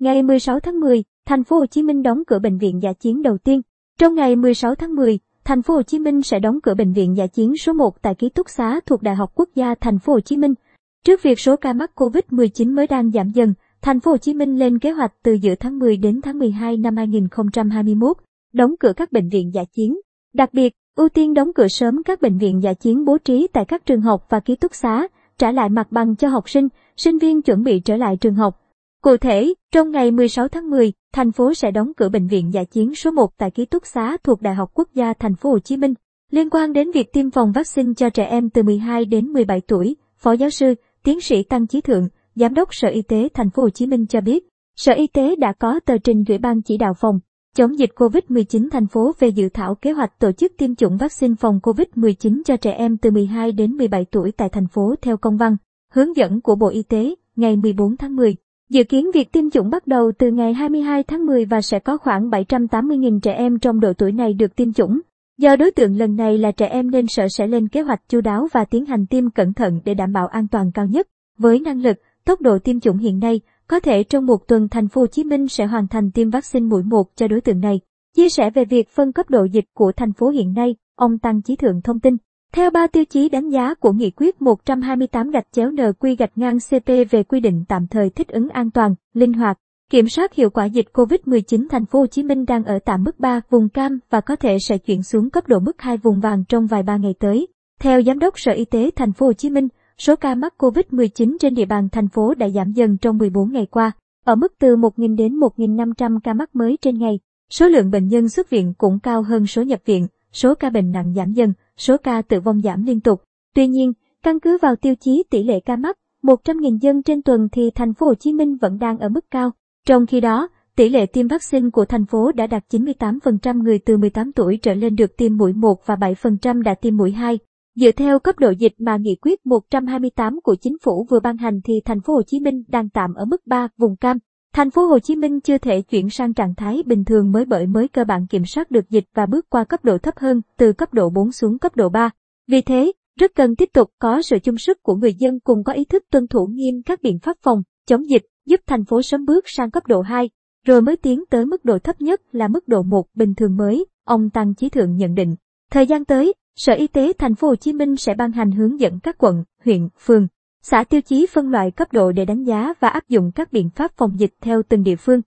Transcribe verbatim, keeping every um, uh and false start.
Ngày mười sáu tháng mười, thành phố Hồ Chí Minh đóng cửa bệnh viện dã chiến đầu tiên. Trong ngày mười sáu tháng mười, thành phố Hồ Chí Minh sẽ đóng cửa bệnh viện dã chiến số một tại ký túc xá thuộc Đại học Quốc gia thành phố Hồ Chí Minh. Trước việc số ca mắc covid mười chín mới đang giảm dần, thành phố Hồ Chí Minh lên kế hoạch từ giữa tháng mười đến tháng mười hai năm hai nghìn không trăm hai mươi mốt, đóng cửa các bệnh viện dã chiến. Đặc biệt, ưu tiên đóng cửa sớm các bệnh viện dã chiến bố trí tại các trường học và ký túc xá, trả lại mặt bằng cho học sinh, sinh viên chuẩn bị trở lại trường học. Cụ thể, trong ngày mười sáu tháng mười, thành phố sẽ đóng cửa bệnh viện dã chiến số một tại ký túc xá thuộc Đại học Quốc gia thành phố Hồ Chí Minh. Liên quan đến việc tiêm phòng vaccine cho trẻ em từ mười hai đến mười bảy tuổi, Phó giáo sư, tiến sĩ Tăng Chí Thượng, Giám đốc Sở Y tế thành phố Hồ Chí Minh cho biết, Sở Y tế đã có tờ trình gửi Ban chỉ đạo phòng chống dịch covid mười chín thành phố về dự thảo kế hoạch tổ chức tiêm chủng vaccine phòng covid mười chín cho trẻ em từ mười hai đến mười bảy tuổi tại thành phố theo công văn, hướng dẫn của Bộ Y tế ngày mười bốn tháng mười. Dự kiến việc tiêm chủng bắt đầu từ ngày hai mươi hai tháng mười và sẽ có khoảng bảy trăm tám mươi nghìn trẻ em trong độ tuổi này được tiêm chủng. Do đối tượng lần này là trẻ em nên sở sẽ lên kế hoạch chu đáo và tiến hành tiêm cẩn thận để đảm bảo an toàn cao nhất. Với năng lực, tốc độ tiêm chủng hiện nay, có thể trong một tuần thành phố Hồ Chí Minh sẽ hoàn thành tiêm vaccine mũi một cho đối tượng này. Chia sẻ về việc phân cấp độ dịch của thành phố hiện nay, ông Tăng Chí Thượng thông tin. Theo ba tiêu chí đánh giá của nghị quyết một trăm hai mươi tám gạch chéo N Q gạch ngang C P về quy định tạm thời thích ứng an toàn, linh hoạt, kiểm soát hiệu quả dịch covid mười chín, thành phố Hồ Chí Minh đang ở tạm mức ba vùng cam và có thể sẽ chuyển xuống cấp độ mức hai vùng vàng trong vài ba ngày tới. Theo Giám đốc Sở Y tế thành phố Hồ Chí Minh, số ca mắc covid mười chín trên địa bàn thành phố đã giảm dần trong mười bốn ngày qua, ở mức từ một nghìn đến một nghìn năm trăm ca mắc mới trên ngày. Số lượng bệnh nhân xuất viện cũng cao hơn số nhập viện, số ca bệnh nặng giảm dần, số ca tử vong giảm liên tục. Tuy nhiên, căn cứ vào tiêu chí tỷ lệ ca mắc một trăm nghìn dân trên tuần thì thành phố Hồ Chí Minh vẫn đang ở mức cao. Trong khi đó, tỷ lệ tiêm vaccine của thành phố đã đạt chín mươi tám phần trăm người từ mười tám tuổi trở lên được tiêm mũi một và bảy phần trăm đã tiêm mũi hai. Dựa theo cấp độ dịch mà nghị quyết một trăm hai mươi tám của chính phủ vừa ban hành thì thành phố Hồ Chí Minh đang tạm ở mức ba vùng cam. Thành phố Hồ Chí Minh chưa thể chuyển sang trạng thái bình thường mới bởi mới cơ bản kiểm soát được dịch và bước qua cấp độ thấp hơn từ cấp độ bốn xuống cấp độ ba. Vì thế, rất cần tiếp tục có sự chung sức của người dân cùng có ý thức tuân thủ nghiêm các biện pháp phòng chống dịch, giúp thành phố sớm bước sang cấp độ hai, rồi mới tiến tới mức độ thấp nhất là mức độ một bình thường mới, ông Tăng Chí Thượng nhận định. Thời gian tới, Sở Y tế thành phố Hồ Chí Minh sẽ ban hành hướng dẫn các quận, huyện, phường, xã tiêu chí phân loại cấp độ để đánh giá và áp dụng các biện pháp phòng dịch theo từng địa phương.